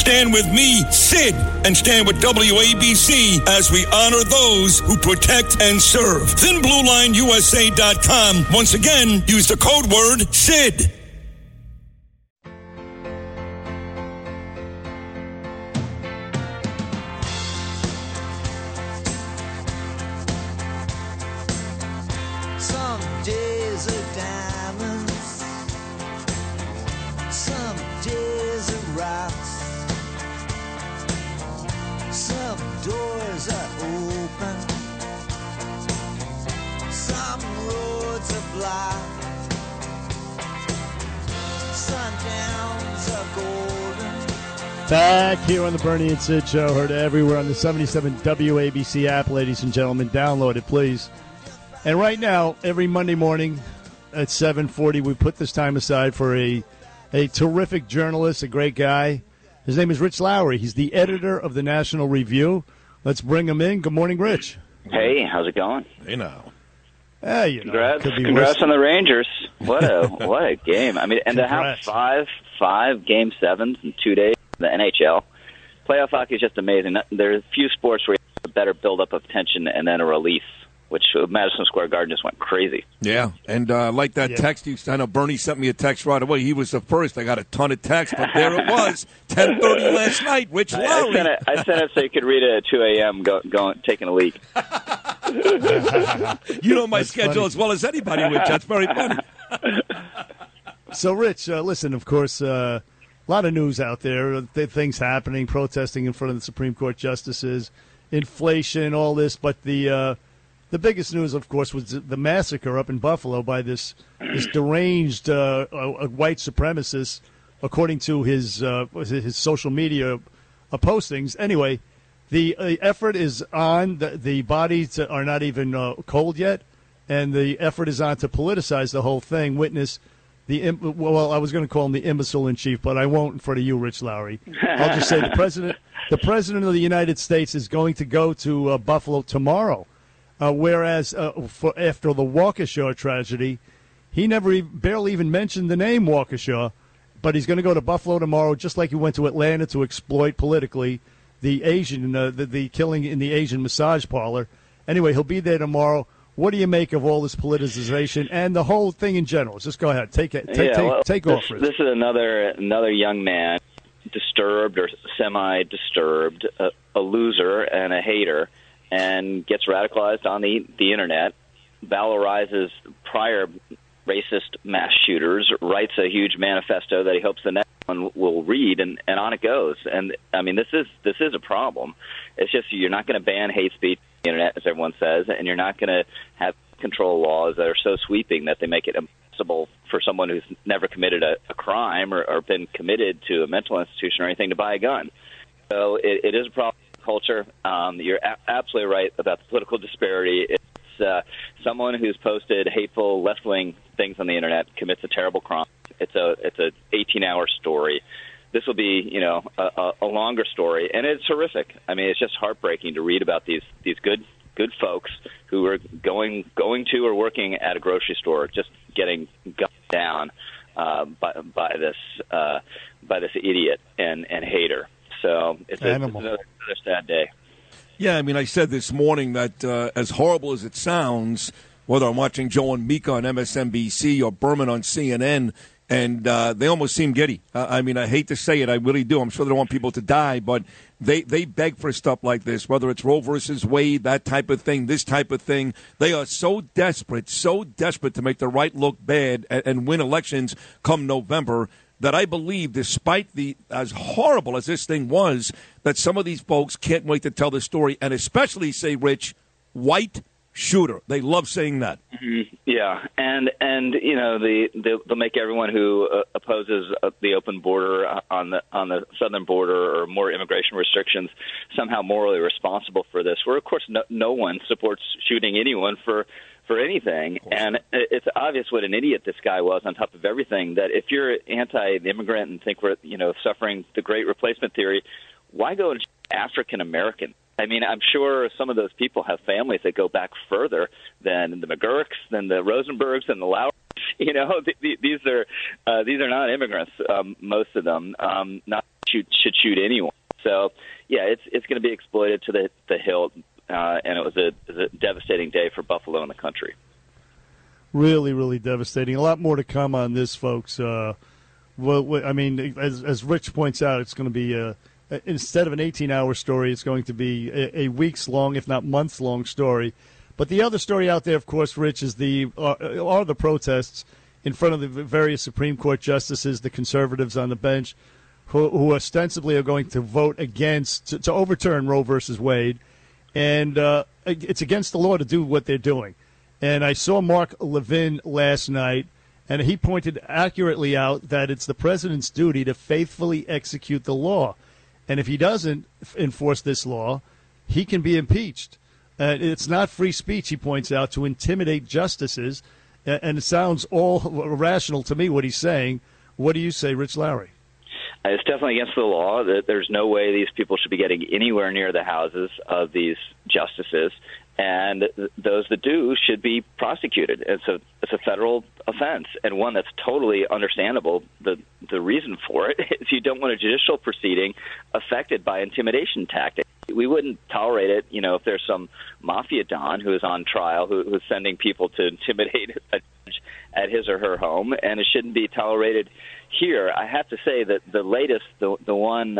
Stand with me, Sid, and stand with WABC as we honor those who protect and serve. ThinBlueLineUSA.com. Once again, use the code word SID. Back here on the Bernie and Sid Show, heard everywhere on the 77 WABC app, ladies and gentlemen. Download it, please. And right now, every Monday morning at 7:40, we put this time aside for a terrific journalist, a great guy. His name is Rich Lowry. He's the editor of the National Review. Let's bring him in. Good morning, Rich. Hey, how's it going? Hey, now. Hey, you congrats, know, congrats on the Rangers. What a game. I mean, and to have five game sevens in 2 days. The NHL playoff hockey is just amazing. There are a few sports where you have a better buildup of tension and then a release, which Madison Square Garden just went crazy. Yeah, and like that text you sent, I know Bernie sent me a text right away. He was the first. I got a ton of texts, but there it was, 10:30 last night. Rich Lowry. I sent it so you could read it at 2 a.m. Going taking a leak. You know my That's schedule funny. As well as anybody, Rich. That's very funny. So, Rich, listen, of course. A lot of news out there, things happening, protesting in front of the Supreme Court justices, inflation, all this. But the biggest news, of course, was the massacre up in Buffalo by this deranged white supremacist, according to his social media postings. Anyway, the effort is on. The bodies are not even cold yet, and the effort is on to politicize the whole thing. Witness. I was going to call him the imbecile in chief, but I won't in front of you, Rich Lowry. I'll just say the president of the United States is going to go to Buffalo tomorrow, whereas after the Waukesha tragedy, he barely even mentioned the name Waukesha, but he's going to go to Buffalo tomorrow, just like he went to Atlanta to exploit politically the Asian, the killing in the Asian massage parlor. Anyway, he'll be there tomorrow. What do you make of all this politicization and the whole thing in general? Just go ahead. Take off. This is another young man, disturbed or semi-disturbed, a loser and a hater, and gets radicalized on the Internet, valorizes prior racist mass shooters, writes a huge manifesto that he hopes the next one will read, and on it goes. And, I mean, this is a problem. It's just you're not going to ban hate speech. Internet, as everyone says, and you're not going to have control laws that are so sweeping that they make it impossible for someone who's never committed a crime or been committed to a mental institution or anything to buy a gun. So it is a problem with culture. You're absolutely right about the political disparity. It's someone who's posted hateful left-wing things on the Internet commits a terrible crime. It's a 18-hour story. This will be, a longer story, and it's horrific. I mean, it's just heartbreaking to read about these good folks who are going to or working at a grocery store, just getting gunned down by this idiot and hater. So it's another sad day. Yeah, I mean, I said this morning that as horrible as it sounds, whether I'm watching Joe and Mika on MSNBC or Berman on CNN. And they almost seem giddy. I mean, I hate to say it. I really do. I'm sure they don't want people to die, but they beg for stuff like this, whether it's Roe versus Wade, that type of thing, this type of thing. They are so desperate to make the right look bad and win elections come November that I believe, despite as horrible as this thing was, that some of these folks can't wait to tell the story, and especially, say, Rich, white shooter. They love saying that. Mm-hmm. Yeah, and you know, they'll make everyone who opposes the open border on the southern border or more immigration restrictions somehow morally responsible for this. Where of course no one supports shooting anyone for anything, and it's obvious what an idiot this guy was. On top of everything, that if you're anti-immigrant and think we're suffering the Great Replacement Theory, why go to African American? I mean, I'm sure some of those people have families that go back further than the McGurks, than the Rosenbergs, and the Lowrys. You know, these are not immigrants. Most of them should shoot anyone. So yeah, it's going to be exploited to the hilt, and it was a devastating day for Buffalo and the country. Really, really devastating. A lot more to come on this, folks. Well, I mean, as Rich points out, it's going to be instead of an 18-hour story, it's going to be a weeks-long, if not months-long story. But the other story out there, of course, Rich, is the protests in front of the various Supreme Court justices, the conservatives on the bench, who ostensibly are going to vote against to overturn Roe versus Wade, and it's against the law to do what they're doing. And I saw Mark Levin last night, and he pointed accurately out that it's the president's duty to faithfully execute the law. And if he doesn't enforce this law, he can be impeached. It's not free speech, he points out, to intimidate justices. And it sounds all rational to me, what he's saying. What do you say, Rich Lowry? It's definitely against the law. There's no way these people should be getting anywhere near the houses of these justices. And those that do should be prosecuted. It's a federal offense, and one that's totally understandable. The reason for it is you don't want a judicial proceeding affected by intimidation tactics. We wouldn't tolerate it, if there's some mafia don who is on trial who's sending people to intimidate a judge at his or her home, and it shouldn't be tolerated here. I have to say that the latest, the one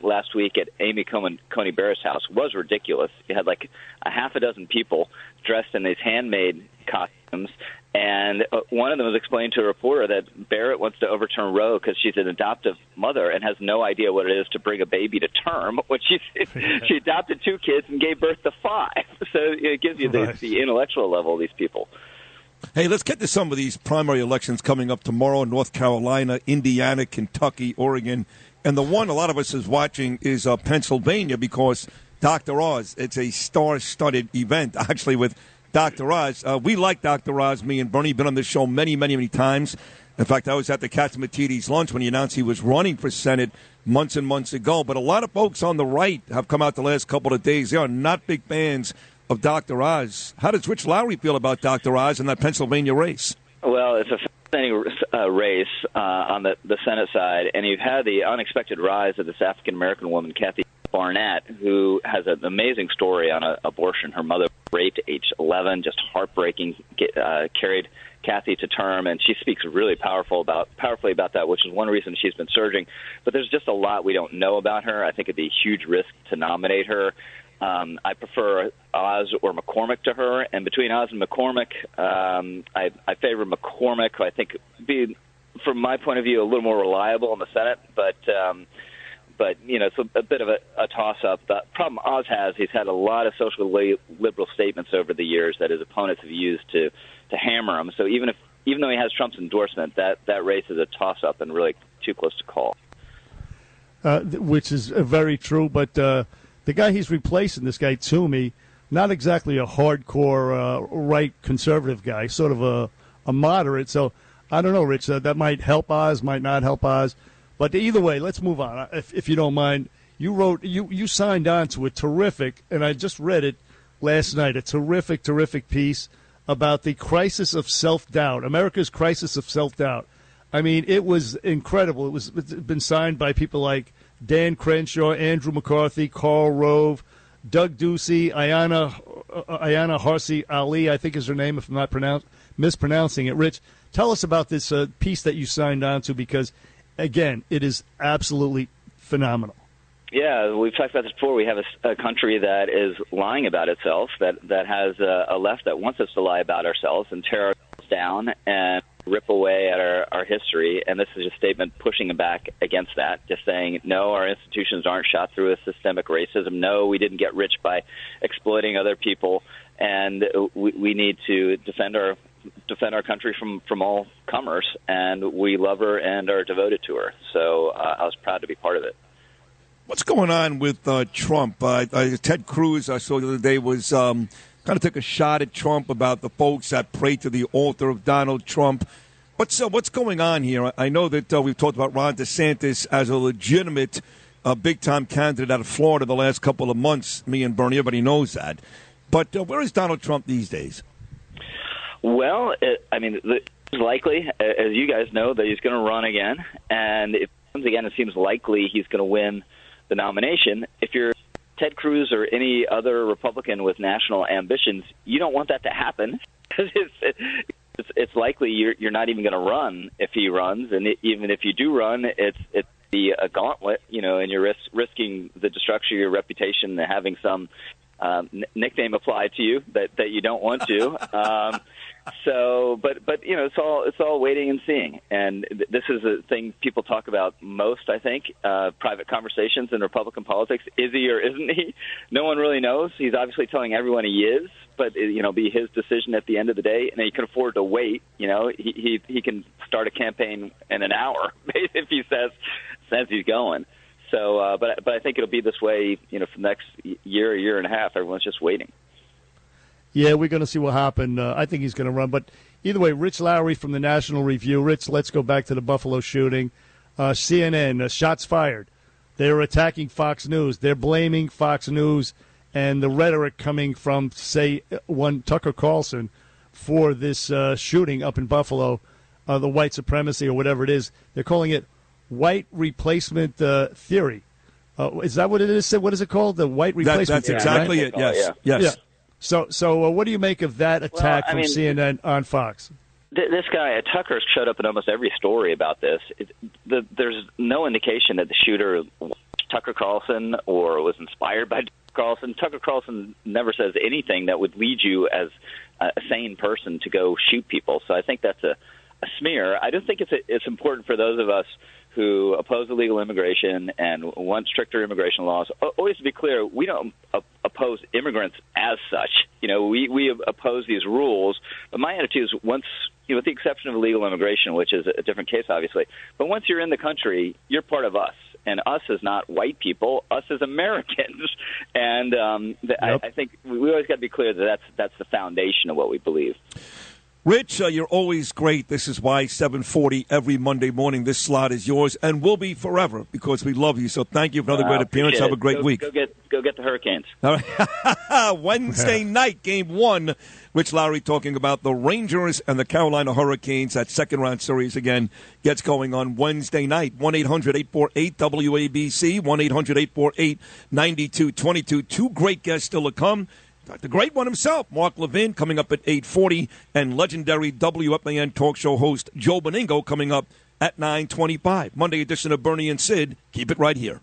last week at Amy Coney Barrett's house, was ridiculous. You had like a half a dozen people dressed in these handmade costumes, and one of them was explained to a reporter that Barrett wants to overturn Roe because she's an adoptive mother and has no idea what it is to bring a baby to term. When she adopted 2 kids and gave birth to 5, so it gives you the intellectual level of these people. Hey, let's get to some of these primary elections coming up tomorrow. North Carolina, Indiana, Kentucky, Oregon. And the one a lot of us is watching is Pennsylvania, because Dr. Oz, it's a star-studded event, actually, with Dr. Oz. We like Dr. Oz, me and Bernie, been on this show many, many, many times. In fact, I was at the Katsimatidis lunch when he announced he was running for Senate months and months ago. But a lot of folks on the right have come out the last couple of days. They are not big fans of Dr. Oz. How does Rich Lowry feel about Dr. Oz in that Pennsylvania race? Well, it's a fascinating race on the Senate side, and you've had the unexpected rise of this African-American woman, Kathy Barnett, who has an amazing story on abortion. Her mother raped at age 11, just heartbreaking, carried Kathy to term, and she speaks really powerfully about that, which is one reason she's been surging. But there's just a lot we don't know about her. I think it'd be a huge risk to nominate her. I prefer Oz or McCormick to her, and between Oz and McCormick, I favor McCormick, who I think would be, from my point of view, a little more reliable in the Senate, but it's a bit of a toss-up. The problem Oz has, he's had a lot of socially liberal statements over the years that his opponents have used to hammer him, so even though he has Trump's endorsement, that race is a toss-up and really too close to call. Which is very true, but... the guy he's replacing, this guy Toomey, not exactly a hardcore right conservative guy, sort of a moderate. So I don't know, Rich. That might help Oz, might not help Oz. But either way, let's move on, if you don't mind. You signed on to a terrific, and I just read it last night, a terrific, terrific piece about the crisis of self-doubt, America's crisis of self-doubt. I mean, it was incredible. It's been signed by people like Dan Crenshaw, Andrew McCarthy, Karl Rove, Doug Ducey, Ayana Harsi Ali, I think is her name, if I'm not mispronouncing it. Rich, tell us about this piece that you signed on to, because, again, it is absolutely phenomenal. Yeah, we've talked about this before. We have a country that is lying about itself, that has a left that wants us to lie about ourselves and tear ourselves down, and rip away at our history, and this is a statement pushing back against that, just saying, no, our institutions aren't shot through with systemic racism. No, we didn't get rich by exploiting other people, and we need to defend our country from all comers, and we love her and are devoted to her. So I was proud to be part of it. What's going on with Trump? Ted Cruz, I saw the other day, was kind of took a shot at Trump about the folks that pray to the altar of Donald Trump. What's going on here? I know that we've talked about Ron DeSantis as a legitimate big-time candidate out of Florida the last couple of months, me and Bernie, everybody knows that. But where is Donald Trump these days? Well, it's likely, as you guys know, that he's going to run again. And if he runs again, it seems likely he's going to win the nomination. If you're Ted Cruz or any other Republican with national ambitions, you don't want that to happen. It's likely you're not even going to run if he runs. And even if you do run, it's a gauntlet, and you're risking the destruction of your reputation and having some nickname applied to you that you don't want to. It's all waiting and seeing. And this is the thing people talk about most, I think, private conversations in Republican politics. Is he or isn't he? No one really knows. He's obviously telling everyone he is, but it'll be his decision at the end of the day. And he can afford to wait. He can start a campaign in an hour if he says he's going. So, but I think it'll be this way, for the next year and a half. Everyone's just waiting. Yeah, we're going to see what happens. I think he's going to run. But either way, Rich Lowry from the National Review. Rich, let's go back to the Buffalo shooting. CNN, shots fired. They're attacking Fox News. They're blaming Fox News and the rhetoric coming from, say, one Tucker Carlson for this shooting up in Buffalo, the white supremacy or whatever it is. They're calling it white replacement theory. Is that what it is? What is it called? The white replacement theory? That's exactly right? Yes. Yeah. So, what do you make of that attack from CNN on Fox? This guy, Tucker, showed up in almost every story about this. There's no indication that the shooter watched Tucker Carlson or was inspired by Tucker Carlson. Tucker Carlson never says anything that would lead you as a sane person to go shoot people. So I think that's a smear. I just think it's important for those of us who oppose illegal immigration and want stricter immigration laws. Always to be clear, we don't oppose immigrants as such. We oppose these rules. But my attitude is once, with the exception of illegal immigration, which is a different case, obviously, but once you're in the country, you're part of us. And us is not white people. Us is Americans. And yep. I think we always got to be clear that that's the foundation of what we believe. Rich, you're always great. This is why 7:40 every Monday morning. This slot is yours and will be forever because we love you. So thank you for another great appearance. Have a great week. Go get the Hurricanes. All right. Wednesday night, game one. Rich Lowry talking about the Rangers and the Carolina Hurricanes. That second round series again gets going on Wednesday night. 1-800-848-WABC, 1-800-848-9222. Two great guests still to come. The great one himself, Mark Levin, coming up at 8:40, and legendary WFAN talk show host Joe Benigno coming up at 9:25. Monday edition of Bernie and Sid. Keep it right here.